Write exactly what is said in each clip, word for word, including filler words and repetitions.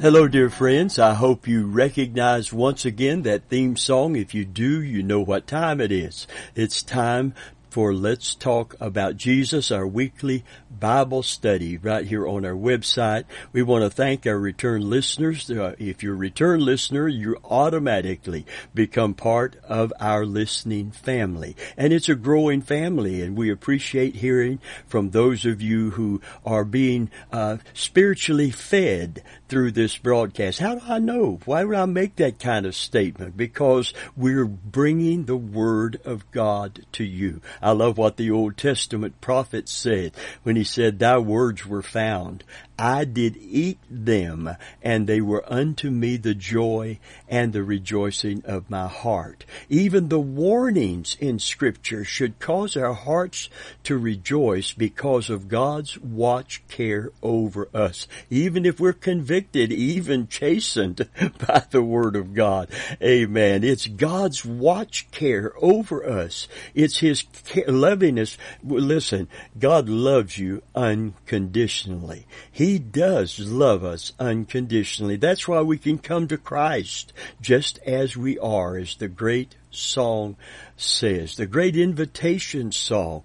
Hello, dear friends. I hope you recognize once again that theme song. If you do, you know what time it is. It's time for Let's Talk About Jesus, our weekly Bible study right here on our website. We want to thank our return listeners. If you're a return listener, you automatically become part of our listening family. And it's a growing family, and we appreciate hearing from those of you who are being uh, spiritually fed through this broadcast. How do I know? Why would I make that kind of statement? Because we're bringing the Word of God to you. I love what the Old Testament prophet said when he said, "Thy words were found. I did eat them, and they were unto me the joy and the rejoicing of my heart." Even the warnings in Scripture should cause our hearts to rejoice because of God's watch care over us, even if we're convicted, even chastened by the Word of God. Amen. It's God's watch care over us. It's His lovingness. Listen, God loves you unconditionally. He does love us unconditionally. That's why we can come to Christ just as we are, as the great song says, the great invitation song,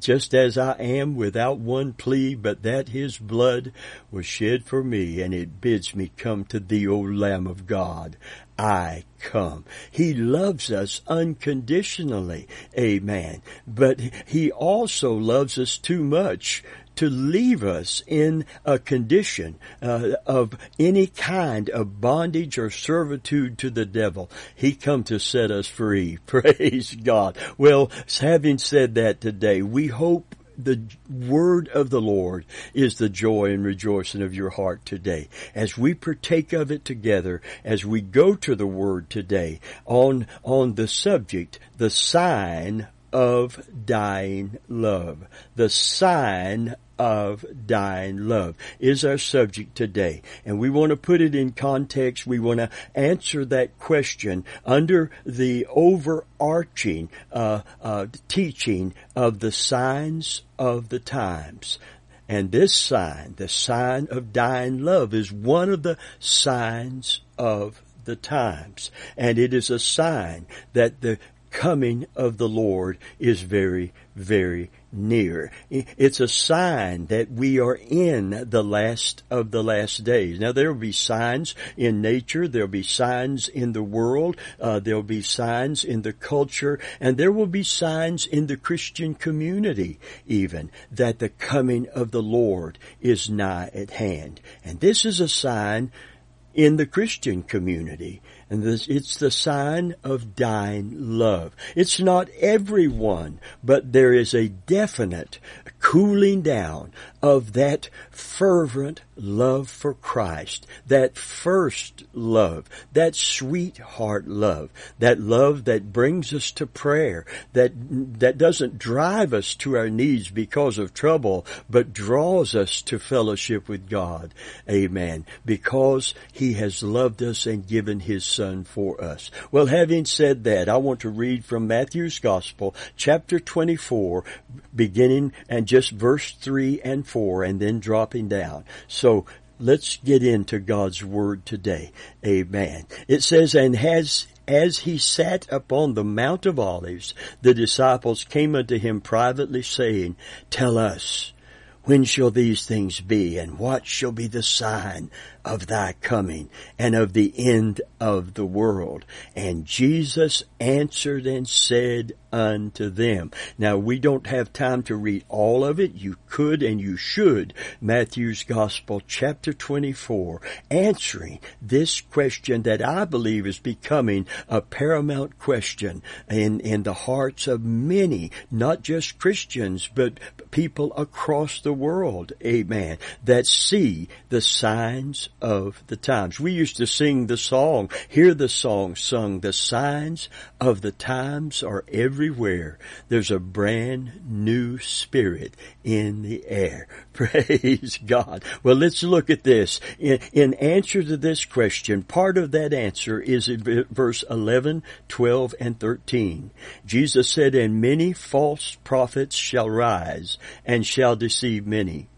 "Just as I am, without one plea, but that His blood was shed for me, and it bids me come to Thee, O Lamb of God. I come." He loves us unconditionally. Amen. But He also loves us too much to leave us in a condition uh, of any kind of bondage or servitude to the devil. He come to set us free. Praise God. Well, having said that today, we hope the word of the Lord is the joy and rejoicing of your heart today. As we partake of it together, as we go to the word today on, on the subject, the sign of dying love. The sign of dying love is our subject today. And we want to put it in context. We want to answer that question under the overarching uh, uh, teaching of the signs of the times. And this sign, the sign of dying love, is one of the signs of the times. And it is a sign that the coming of the Lord is very, very near. It's a sign that we are in the last of the last days. Now, there will be signs in nature. There will be signs in the world. Uh, there will be signs in the culture. And there will be signs in the Christian community, even, that the coming of the Lord is nigh at hand. And this is a sign in the Christian community. And this, it's the sign of dying love. It's not everyone, but there is a definite cooling down of that fervent love for Christ, that first love, that sweetheart love, that love that brings us to prayer, that that doesn't drive us to our knees because of trouble, but draws us to fellowship with God. Amen. Because He has loved us and given His Son for us. Well, having said that, I want to read from Matthew's Gospel, chapter twenty-four, beginning and just verse three and four, and then dropping down. So let's get into God's Word today. Amen. It says, "And has as He sat upon the Mount of Olives, the disciples came unto Him privately, saying, Tell us, when shall these things be, and what shall be the sign of Thy coming, and of the end of the world? And Jesus answered and said unto them." Now, we don't have time to read all of it. You could and you should. Matthew's Gospel, chapter twenty-four, answering this question that I believe is becoming a paramount question in, in the hearts of many, not just Christians, but people across the world, amen, that see the signs of the times. We used to sing the song, hear the song sung, "The signs of the times are everywhere. There's a brand new spirit in the air." Praise God. Well, let's look at this. In, in answer to this question, part of that answer is in verse eleven, twelve, and thirteen. Jesus said, "And many false prophets shall rise, and shall deceive many.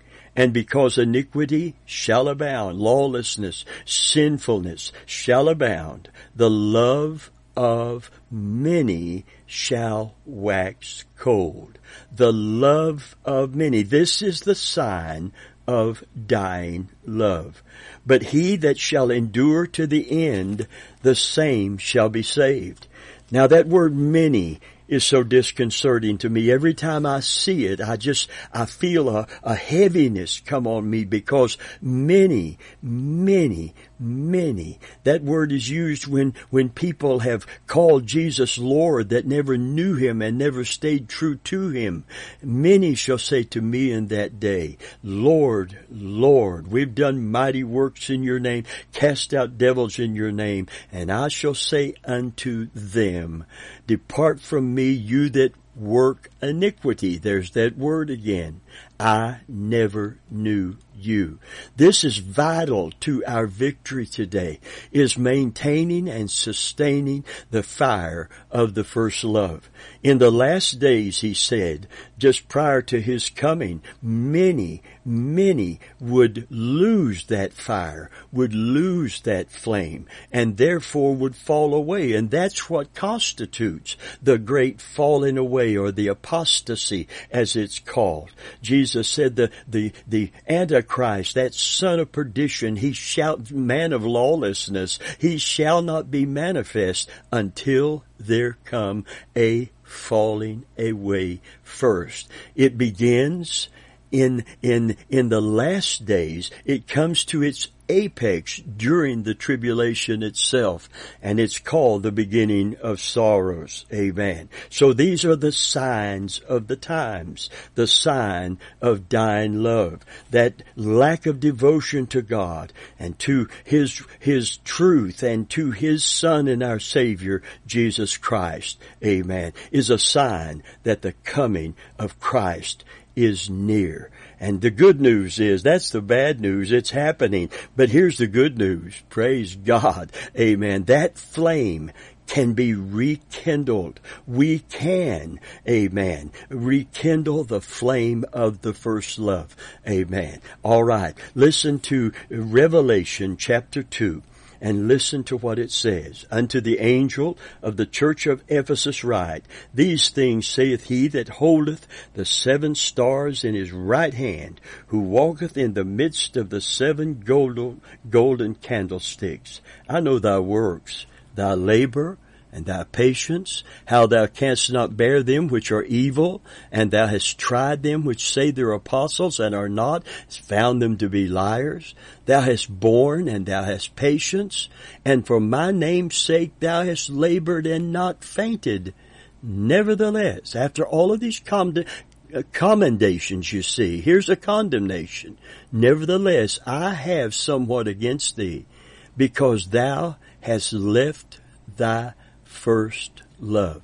And because iniquity shall abound, lawlessness, sinfulness shall abound, the love of many shall wax cold. The love of many. This is the sign of dying love. But he that shall endure to the end, the same shall be saved. Now that word many is so disconcerting to me. Every time I see it, I just, I feel a, a heaviness come on me, because many, many, many. That word is used when, when people have called Jesus Lord that never knew Him and never stayed true to Him. Many shall say to me in that day, Lord, Lord, we've done mighty works in your name, cast out devils in your name. And I shall say unto them, depart from me, you that work iniquity. There's that word again. I never knew you. This is vital to our victory today, is maintaining and sustaining the fire of the first love. In the last days, he said, just prior to his coming, many, many would lose that fire, would lose that flame, and therefore would fall away. And that's what constitutes the great falling away, or the apostasy, as it's called. Jesus said the, the, the Antichrist, that son of perdition, he shall, man of lawlessness, he shall not be manifest until there come a falling away first. It begins in, in, in the last days. It comes to its apex during the tribulation itself, and it's called the beginning of sorrows. Amen. So these are the signs of the times, the sign of dying love, that lack of devotion to God and to His, His truth and to His Son and our Savior, Jesus Christ. Amen. Is a sign that the coming of Christ is near. And the good news is, that's the bad news, it's happening. But here's the good news. Praise God. Amen. That flame can be rekindled. We can, amen, rekindle the flame of the first love. Amen. All right. Listen to Revelation chapter two. And listen to what it says. Unto the angel of the church of Ephesus write, these things saith he that holdeth the seven stars in his right hand, who walketh in the midst of the seven golden, golden candlesticks. I know thy works, thy labor, and thy patience, how thou canst not bear them which are evil, and thou hast tried them which say they're apostles and are not, found them to be liars. Thou hast borne, and thou hast patience, and for my name's sake thou hast labored and not fainted. Nevertheless, after all of these com- commendations, you see, here's a condemnation. Nevertheless, I have somewhat against thee, because thou hast left thy first love.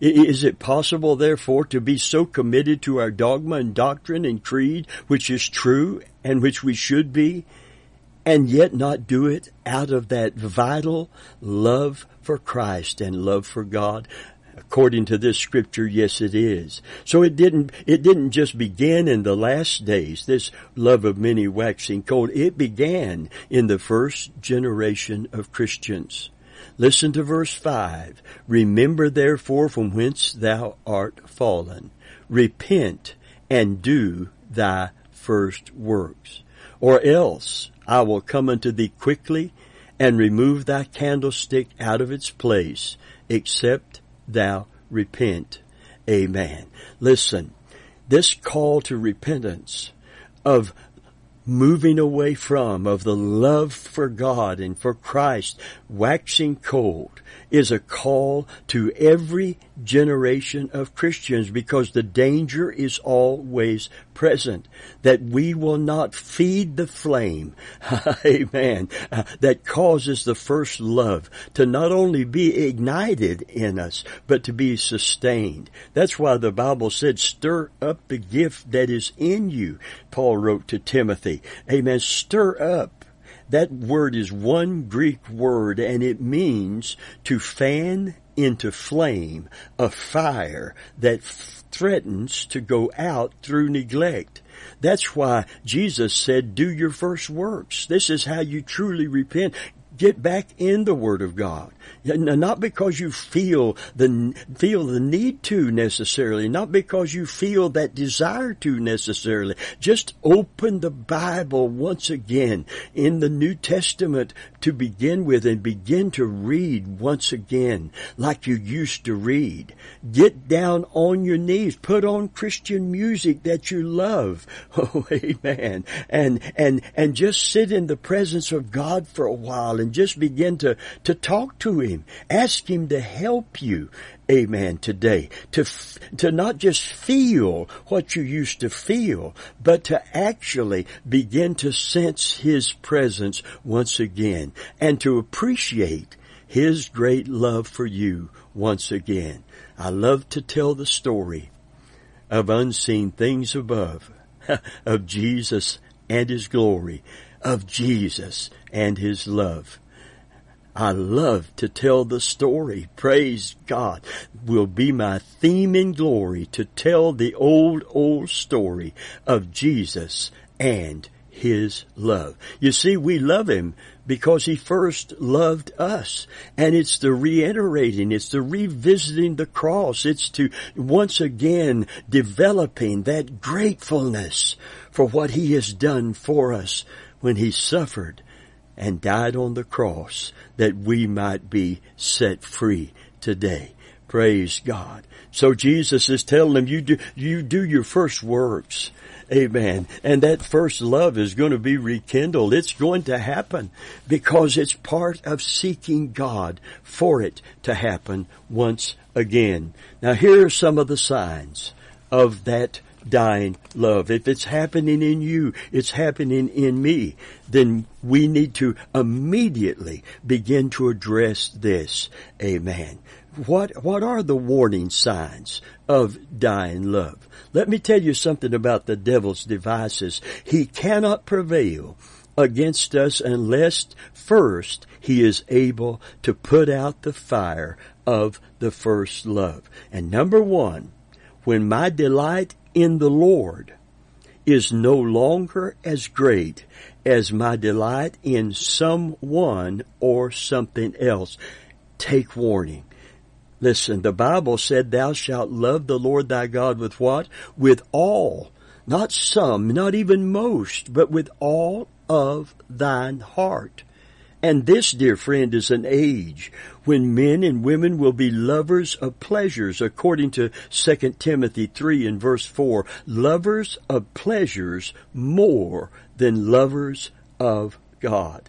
Is it possible, therefore, to be so committed to our dogma and doctrine and creed, which is true and which we should be, and yet not do it out of that vital love for Christ and love for God? According to this scripture, yes, it is. So it didn't, it didn't just begin in the last days, this love of many waxing cold. It began in the first generation of Christians. Listen to verse five. Remember therefore from whence thou art fallen. Repent and do thy first works. Or else I will come unto thee quickly and remove thy candlestick out of its place, except thou repent. Amen. Listen, this call to repentance, of moving away from, of the love for God and for Christ waxing cold, is a call to every generation of Christians, because the danger is always present that we will not feed the flame, amen, that causes the first love to not only be ignited in us, but to be sustained. That's why the Bible said, stir up the gift that is in you, Paul wrote to Timothy. Amen. Stir up. That word is one Greek word, and it means to fan into flame a fire that f- threatens to go out through neglect. That's why Jesus said, do your first works. This is how you truly repent. Get back in the Word of God. Not because you feel the, feel the need to necessarily. Not because you feel that desire to necessarily. Just open the Bible once again in the New Testament to begin with and begin to read once again like you used to read. Get down on your knees. Put on Christian music that you love. Oh, amen. And, and, and just sit in the presence of God for a while and just begin to, to talk to Him. Ask Him to help you. Amen. Today, to f- to not just feel what you used to feel, but to actually begin to sense His presence once again and to appreciate His great love for you once again. I love to tell the story of unseen things above, of Jesus and His glory, of Jesus and His love. I love to tell the story, praise God, will be my theme in glory, to tell the old, old story of Jesus and His love. You see, we love Him because He first loved us. And it's the reiterating, it's the revisiting the cross, it's to once again developing that gratefulness for what He has done for us when He suffered and died on the cross, that we might be set free today. Praise God. So Jesus is telling them, you do, you do your first works. Amen. And that first love is going to be rekindled. It's going to happen because it's part of seeking God for it to happen once again. Now here are some of the signs of that dying love. If it's happening in you, it's happening in me, then we need to immediately begin to address this. Amen. What, what are the warning signs of dying love? Let me tell you something about the devil's devices. He cannot prevail against us unless first he is able to put out the fire of the first love. And number one, when my delight in the Lord is no longer as great as my delight in someone or something else, take warning. Listen, the Bible said, thou shalt love the Lord thy God with what? With all, not some, not even most, but with all of thine heart. And this, dear friend, is an age when men and women will be lovers of pleasures, according to Second Timothy three and verse four, lovers of pleasures more than lovers of God.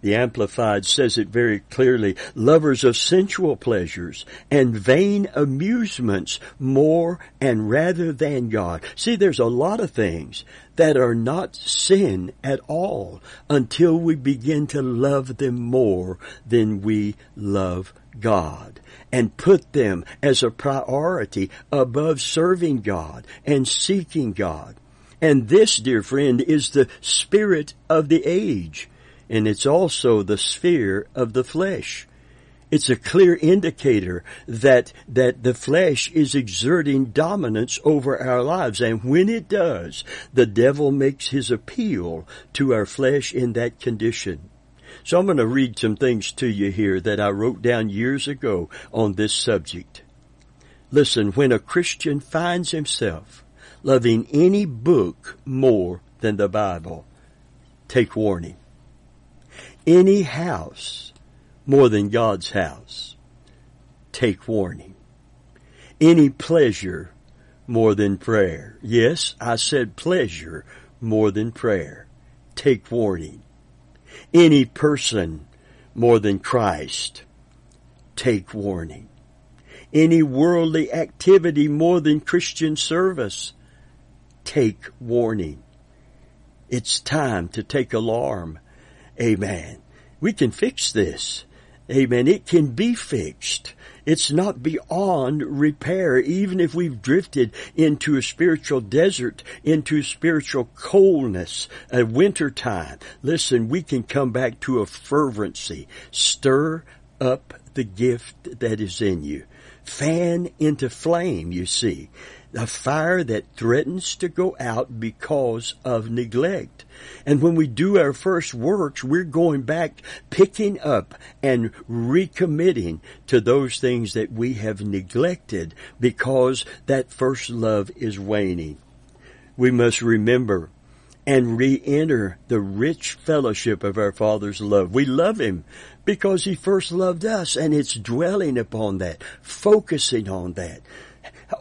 The Amplified says it very clearly, lovers of sensual pleasures and vain amusements more and rather than God. See, there's a lot of things that are not sin at all until we begin to love them more than we love God and put them as a priority above serving God and seeking God. And this, dear friend, is the spirit of the age. And it's also the sphere of the flesh. It's a clear indicator that that the flesh is exerting dominance over our lives. And when it does, the devil makes his appeal to our flesh in that condition. So I'm going to read some things to you here that I wrote down years ago on this subject. Listen, when a Christian finds himself loving any book more than the Bible, take warning. Any house more than God's house, take warning. Any pleasure more than prayer. Yes, I said pleasure more than prayer. Take warning. Any person more than Christ, take warning. Any worldly activity more than Christian service, take warning. It's time to take alarm. Amen. We can fix this. Amen. It can be fixed. It's not beyond repair, even if we've drifted into a spiritual desert, into spiritual coldness, a winter time. Listen, we can come back to a fervency. Stir up the gift that is in you. Fan into flame, you see. a fire that threatens to go out because of neglect. And when we do our first works, we're going back, picking up and recommitting to those things that we have neglected because that first love is waning. We must remember and re-enter the rich fellowship of our Father's love. We love Him because He first loved us, and it's dwelling upon that, focusing on that.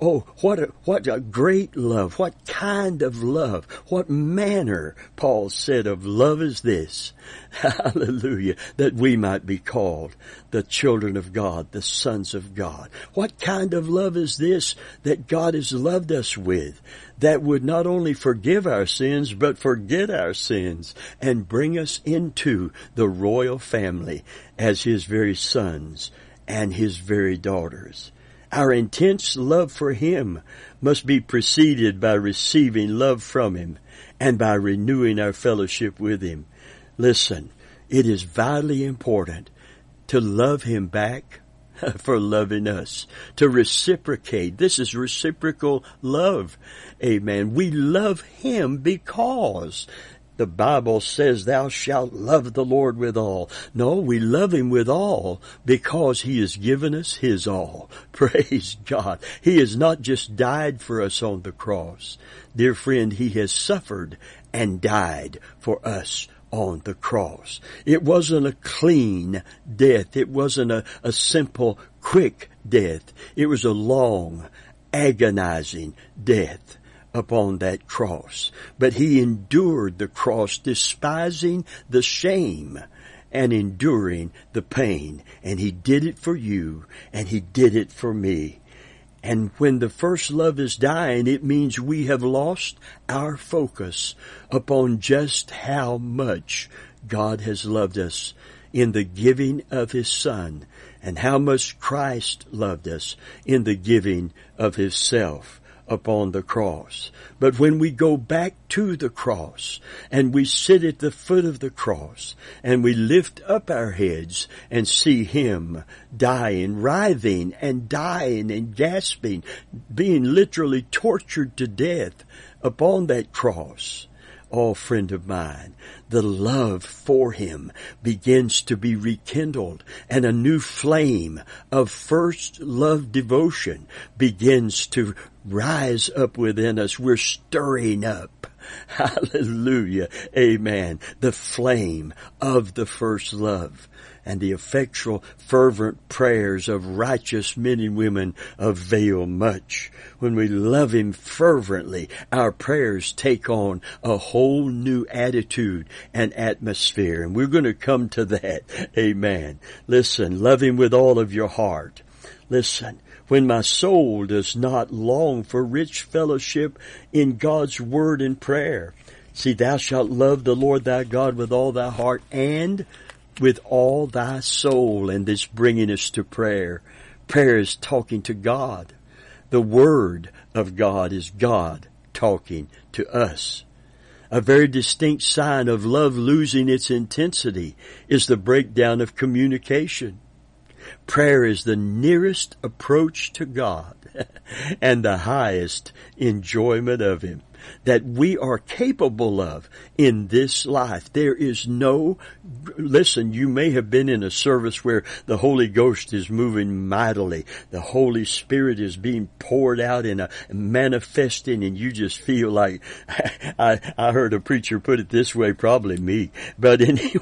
Oh, what a, what a great love, what kind of love, what manner, Paul said, of love is this, hallelujah, that we might be called the children of God, the sons of God. What kind of love is this that God has loved us with, that would not only forgive our sins, but forget our sins and bring us into the royal family as His very sons and His very daughters. Our intense love for Him must be preceded by receiving love from Him and by renewing our fellowship with Him. Listen, it is vitally important to love Him back for loving us, to reciprocate. This is reciprocal love. Amen. We love Him because the Bible says, thou shalt love the Lord with all. No, we love Him with all because He has given us His all. Praise God. He has not just died for us on the cross. Dear friend, He has suffered and died for us on the cross. It wasn't a clean death. It wasn't a, a simple, quick death. It was a long, agonizing death upon that cross. But He endured the cross, despising the shame and enduring the pain. And He did it for you, and He did it for me. And when the first love is dying, it means we have lost our focus upon just how much God has loved us in the giving of His Son, and how much Christ loved us in the giving of His self upon the cross. But when we go back to the cross and we sit at the foot of the cross and we lift up our heads and see Him dying, writhing and dying and gasping, being literally tortured to death upon that cross, oh, friend of mine, the love for Him begins to be rekindled, and a new flame of first love devotion begins to rise up within us. We're stirring up, hallelujah, amen, the flame of the first love. And the effectual, fervent prayers of righteous men and women avail much. When we love Him fervently, our prayers take on a whole new attitude and atmosphere. And we're going to come to that. Amen. Listen, love Him with all of your heart. Listen, when my soul does not long for rich fellowship in God's word and prayer. See, thou shalt love the Lord thy God with all thy heart and with all thy soul. And this bringing us to prayer. Prayer is talking to God. The Word of God is God talking to us. A very distinct sign of love losing its intensity is the breakdown of communication. Prayer is the nearest approach to God and the highest enjoyment of Him that we are capable of in this life. There is no, listen, you may have been in a service where the Holy Ghost is moving mightily. The Holy Spirit is being poured out in a manifesting, and you just feel like, I, I heard a preacher put it this way, probably me. But anyway,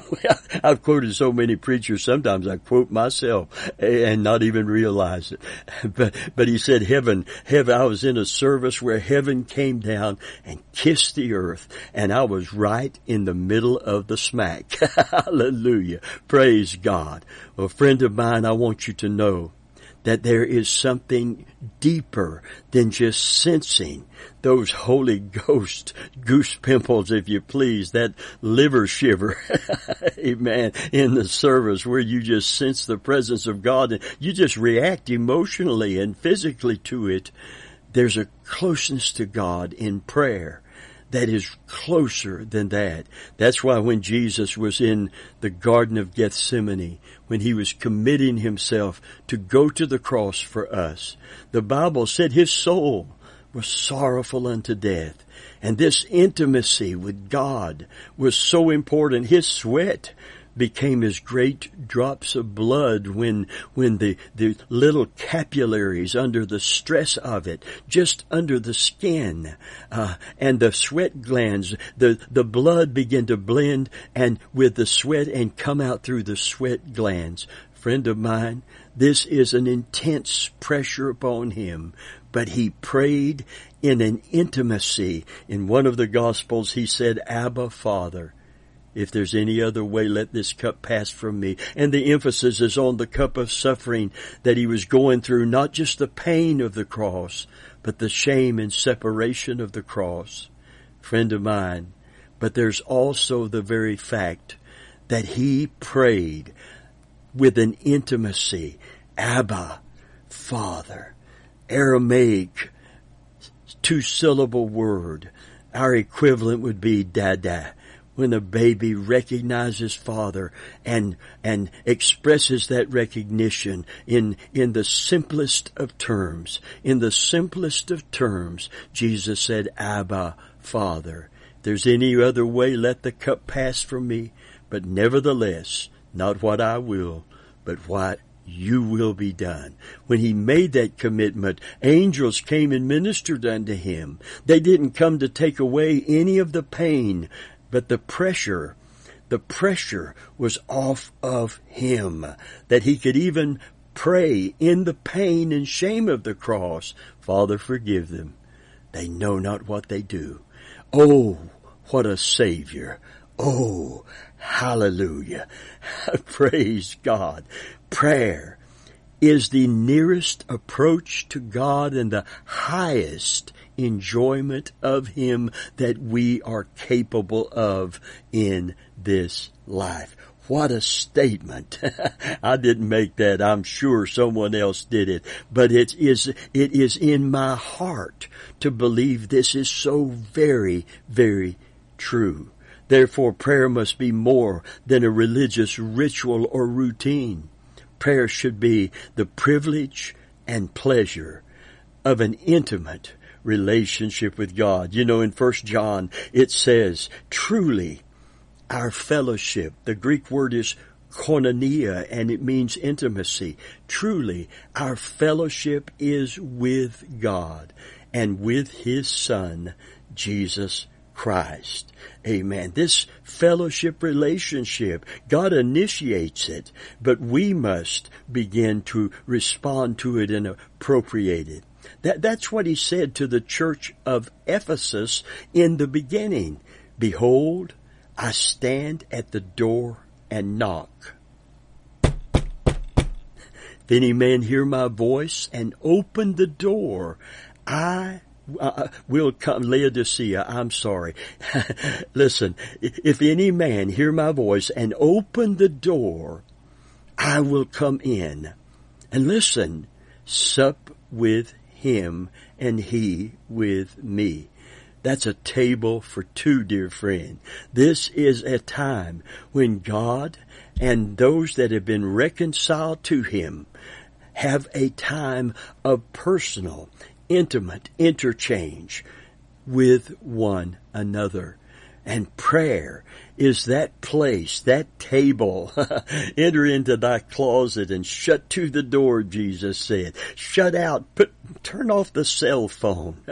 I've quoted so many preachers, sometimes I quote myself and not even realize it. But, but he said, heaven, heaven, I was in a service where heaven came down and kissed the earth, and I was right in the middle of the smack. Hallelujah. Praise God. Well, friend of mine, I want you to know that there is something deeper than just sensing those Holy Ghost goose pimples, if you please, that liver shiver, amen, in the service where you just sense the presence of God and you just react emotionally and physically to it. There's a closeness to God in prayer that is closer than that. That's why when Jesus was in the Garden of Gethsemane, when He was committing Himself to go to the cross for us, the Bible said His soul was sorrowful unto death. And this intimacy with God was so important. His sweat became as great drops of blood when when the, the little capillaries under the stress of it, just under the skin, uh, and the sweat glands, the, the blood began to blend and with the sweat and come out through the sweat glands. Friend of mine, this is an intense pressure upon him, but he prayed in an intimacy. In one of the Gospels, he said, Abba, Father. If there's any other way, let this cup pass from me. And the emphasis is on the cup of suffering that he was going through, not just the pain of the cross, but the shame and separation of the cross. Friend of mine, but there's also the very fact that he prayed with an intimacy. Abba, Father. Aramaic, two-syllable word. Our equivalent would be dada. When a baby recognizes father and and expresses that recognition in in the simplest of terms, in the simplest of terms, Jesus said, Abba, Father. If there's any other way, let the cup pass from me, but nevertheless, not what I will, but what you will be done. When he made that commitment, angels came and ministered unto him. They didn't come to take away any of the pain, but the pressure, the pressure was off of him, that he could even pray in the pain and shame of the cross, Father, forgive them. They know not what they do. Oh, what a Savior. Oh, hallelujah. Praise God. Prayer is the nearest approach to God and the highest enjoyment of Him that we are capable of in this life. What a statement. I didn't make that. I'm sure someone else did it. But it is, it is in my heart to believe this is so very, very true. Therefore, prayer must be more than a religious ritual or routine. Prayer should be the privilege and pleasure of an intimate relationship with God. You know, in First John, it says, truly, our fellowship, the Greek word is koinonia, and it means intimacy. Truly, our fellowship is with God and with His Son, Jesus Christ. Amen. This fellowship relationship, God initiates it, but we must begin to respond to it and appropriate it. That, that's what he said to the church of Ephesus in the beginning. Behold, I stand at the door and knock. If any man hear my voice and open the door, I uh, will come. Laodicea, I'm sorry. Listen, if any man hear my voice and open the door, I will come in. And listen, sup with him and he with me. That's a table for two, dear friend. This is a time when God and those that have been reconciled to him have a time of personal, intimate interchange with one another. And prayer is that place, that table. Enter into thy closet and shut to the door, Jesus said. Shut out, put, turn off the cell phone.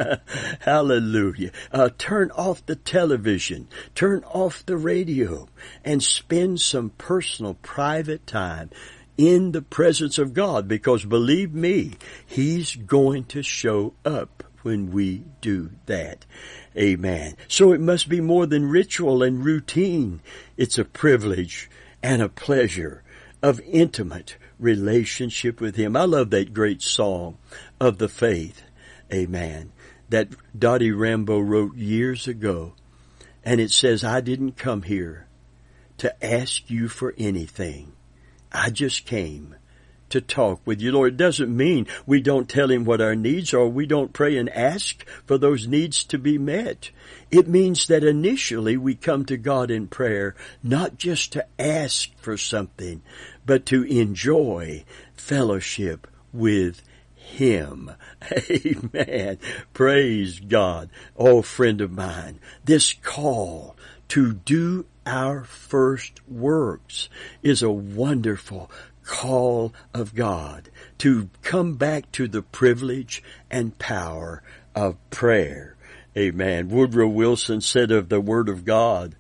Hallelujah. Uh, turn off the television. Turn off the radio and spend some personal, private time in the presence of God, because believe me, He's going to show up when we do that. Amen. So it must be more than ritual and routine. It's a privilege and a pleasure of intimate relationship with Him. I love that great song of the faith, amen, that Dottie Rambo wrote years ago. And it says, I didn't come here to ask you for anything. I just came to talk with you, Lord. It doesn't mean we don't tell Him what our needs are. We don't pray and ask for those needs to be met. It means that initially we come to God in prayer, not just to ask for something, but to enjoy fellowship with him. Amen. Praise God. Oh, friend of mine, this call to do our first works is a wonderful call of God to come back to the privilege and power of prayer. Amen. Woodrow Wilson said of the Word of God,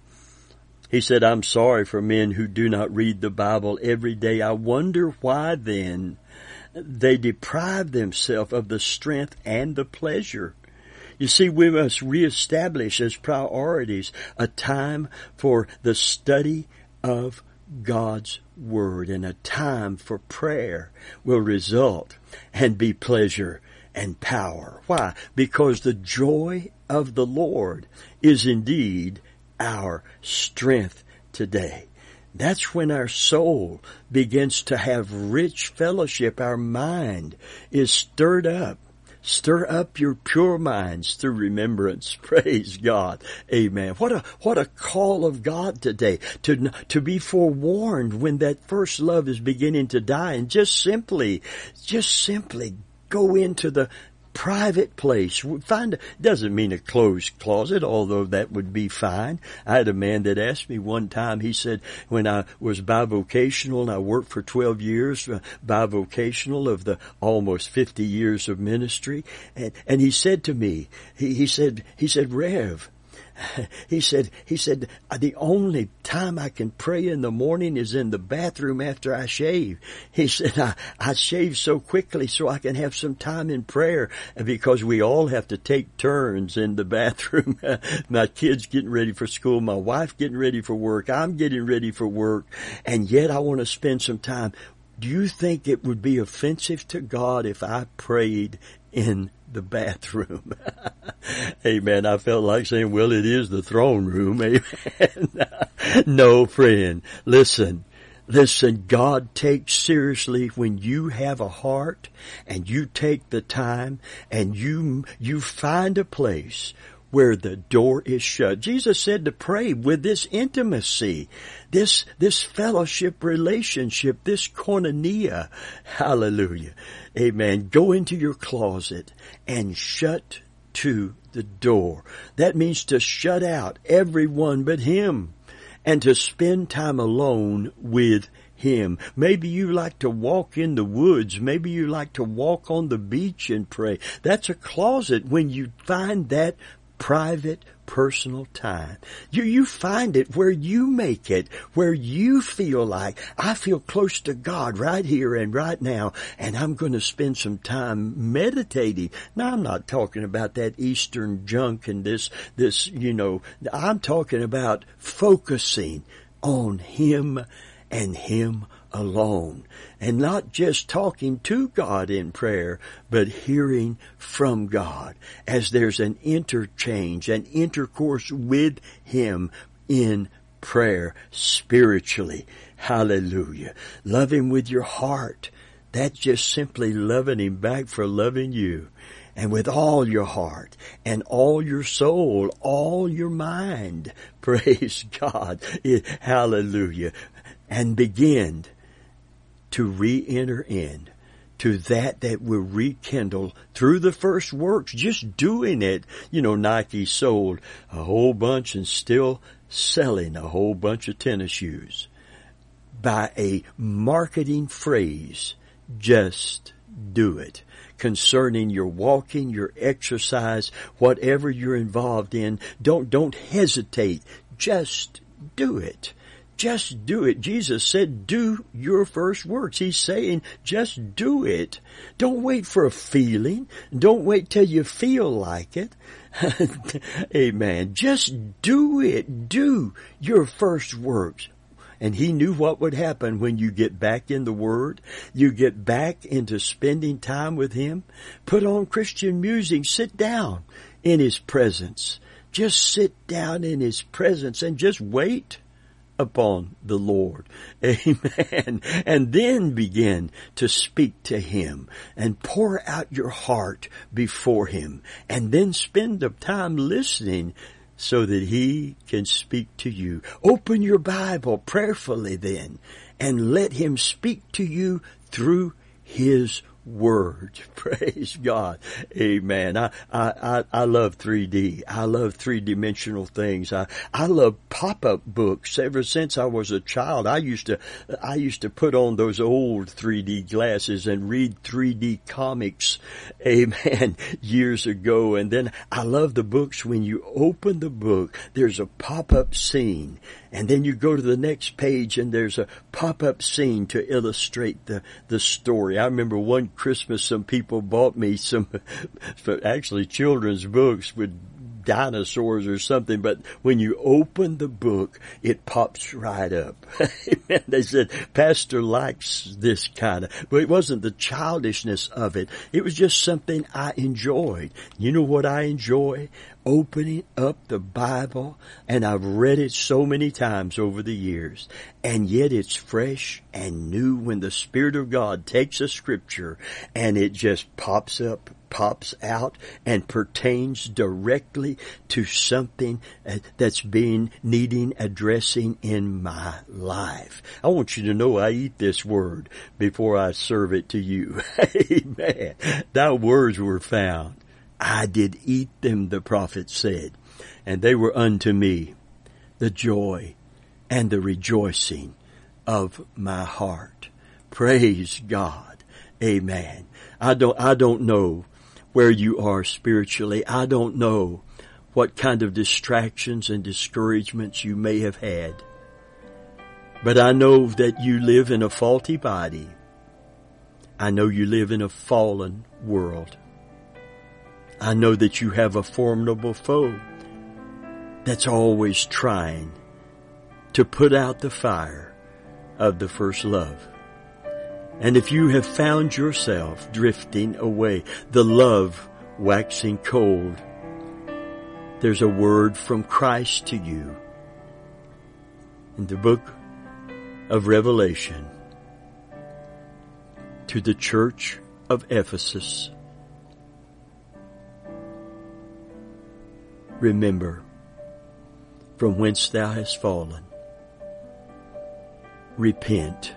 he said, I'm sorry for men who do not read the Bible every day. I wonder why then they deprive themselves of the strength and the pleasure. You see, we must reestablish as priorities a time for the study of God's Word, and a time for prayer will result and be pleasure and power. Why? Because the joy of the Lord is indeed our strength today. That's when our soul begins to have rich fellowship. Our mind is stirred up. Stir up your pure minds through remembrance. Praise God. Amen. What a, what a call of God today to, to be forewarned when that first love is beginning to die, and just simply, just simply go into the private place. Find, doesn't mean a closed closet, although that would be fine. I had a man that asked me one time, he said, when I was bivocational and I worked for twelve years, uh, bivocational of the almost fifty years of ministry, and, and he said to me, he, he said, he said, Rev, He said, he said, the only time I can pray in the morning is in the bathroom after I shave. He said, I, I shave so quickly so I can have some time in prayer, because we all have to take turns in the bathroom. My kids getting ready for school, my wife getting ready for work, I'm getting ready for work, and yet I want to spend some time. Do you think it would be offensive to God if I prayed in the bathroom? Amen. I felt like saying, well, it is the throne room. Amen. No, friend. Listen. Listen, God takes seriously when you have a heart and you take the time and you, you find a place where the door is shut. Jesus said to pray with this intimacy, this, this fellowship relationship, this koinonia. Hallelujah. Amen. Go into your closet and shut to the door. That means to shut out everyone but Him and to spend time alone with Him. Maybe you like to walk in the woods. Maybe you like to walk on the beach and pray. That's a closet when you find that private, personal time. You, you find it where you make it, where you feel like, I feel close to God right here and right now, and I'm going to spend some time meditating. Now, I'm not talking about that Eastern junk and this, this, you know, I'm talking about focusing on Him and Him alone, and not just talking to God in prayer, but hearing from God as there's an interchange, an intercourse with Him in prayer spiritually. Hallelujah. Love Him with your heart. That's just simply loving Him back for loving you. And with all your heart and all your soul, all your mind. Praise God. Hallelujah. And begin to re-enter in to that that will rekindle through the first works, just doing it. You know, Nike sold a whole bunch and still selling a whole bunch of tennis shoes by a marketing phrase, just do it. Concerning your walking, your exercise, whatever you're involved in, don't, don't hesitate. Just do it. Just do it. Jesus said, do your first works. He's saying, just do it. Don't wait for a feeling. Don't wait till you feel like it. Amen. Just do it. Do your first works. And He knew what would happen when you get back in the Word. You get back into spending time with Him. Put on Christian music. Sit down in His presence. Just sit down in His presence and just wait upon the Lord. Amen. And then begin to speak to Him and pour out your heart before Him, and then spend the time listening so that He can speak to you. Open your Bible prayerfully then and let Him speak to you through His Word. Praise God. Amen. I, I, I love three D. I love three-dimensional things. I, I love pop-up books. Ever since I was a child, I used to, I used to put on those old three D glasses and read three D comics. Amen. Years ago. And then I love the books. When you open the book, there's a pop-up scene. And then you go to the next page and there's a pop-up scene to illustrate the, the story. I remember one Christmas some people bought me some, actually children's books with dinosaurs or something, but when you open the book, it pops right up. They said, Pastor likes this kind of, but it wasn't the childishness of it. It was just something I enjoyed. You know what I enjoy? Opening up the Bible, and I've read it so many times over the years, and yet it's fresh and new when the Spirit of God takes a scripture and it just pops up, pops out, and pertains directly to something that's being needing addressing in my life. I want you to know I eat this word before I serve it to you. Amen. Thy words were found. I did eat them, the prophet said, and they were unto me the joy and the rejoicing of my heart. Praise God. Amen. I don't, I don't know where you are spiritually. I don't know what kind of distractions and discouragements you may have had, but I know that you live in a faulty body. I know you live in a fallen world. I know that you have a formidable foe that's always trying to put out the fire of the first love. And if you have found yourself drifting away, the love waxing cold, there's a word from Christ to you. In the book of Revelation, to the church of Ephesus, remember from whence thou hast fallen. Repent.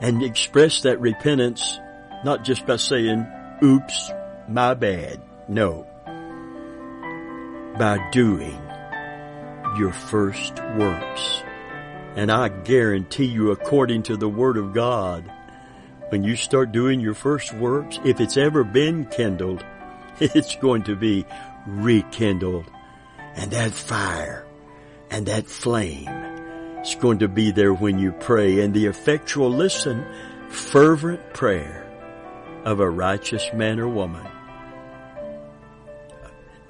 And express that repentance not just by saying, oops, my bad. No. By doing your first works. And I guarantee you, according to the Word of God, when you start doing your first works, if it's ever been kindled, it's going to be rekindled. And that fire and that flame is going to be there when you pray. And the effectual, listen, fervent prayer of a righteous man or woman,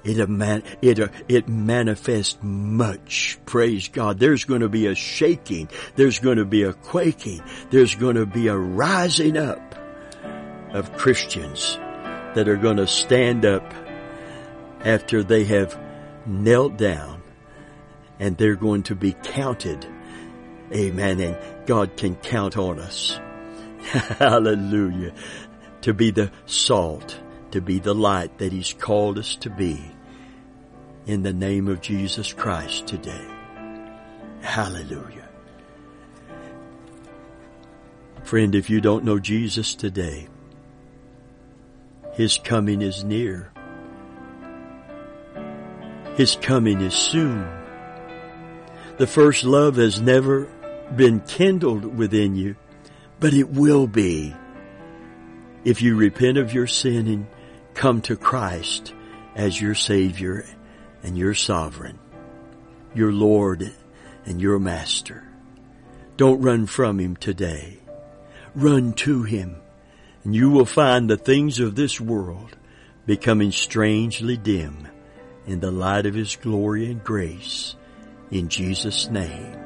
it man it it manifests much. Praise God. There's going to be a shaking. There's going to be a quaking. There's going to be a rising up of Christians that are going to stand up after they have knelt down, and they're going to be counted. Amen. And God can count on us. Hallelujah. To be the salt, to be the light that He's called us to be in the name of Jesus Christ today. Hallelujah. Friend, if you don't know Jesus today, His coming is near. His coming is soon. The first love has never been kindled within you, but it will be if you repent of your sin and come to Christ as your Savior and your Sovereign, your Lord and your Master. Don't run from Him today. Run to Him, and you will find the things of this world becoming strangely dim in the light of His glory and grace, in Jesus' name.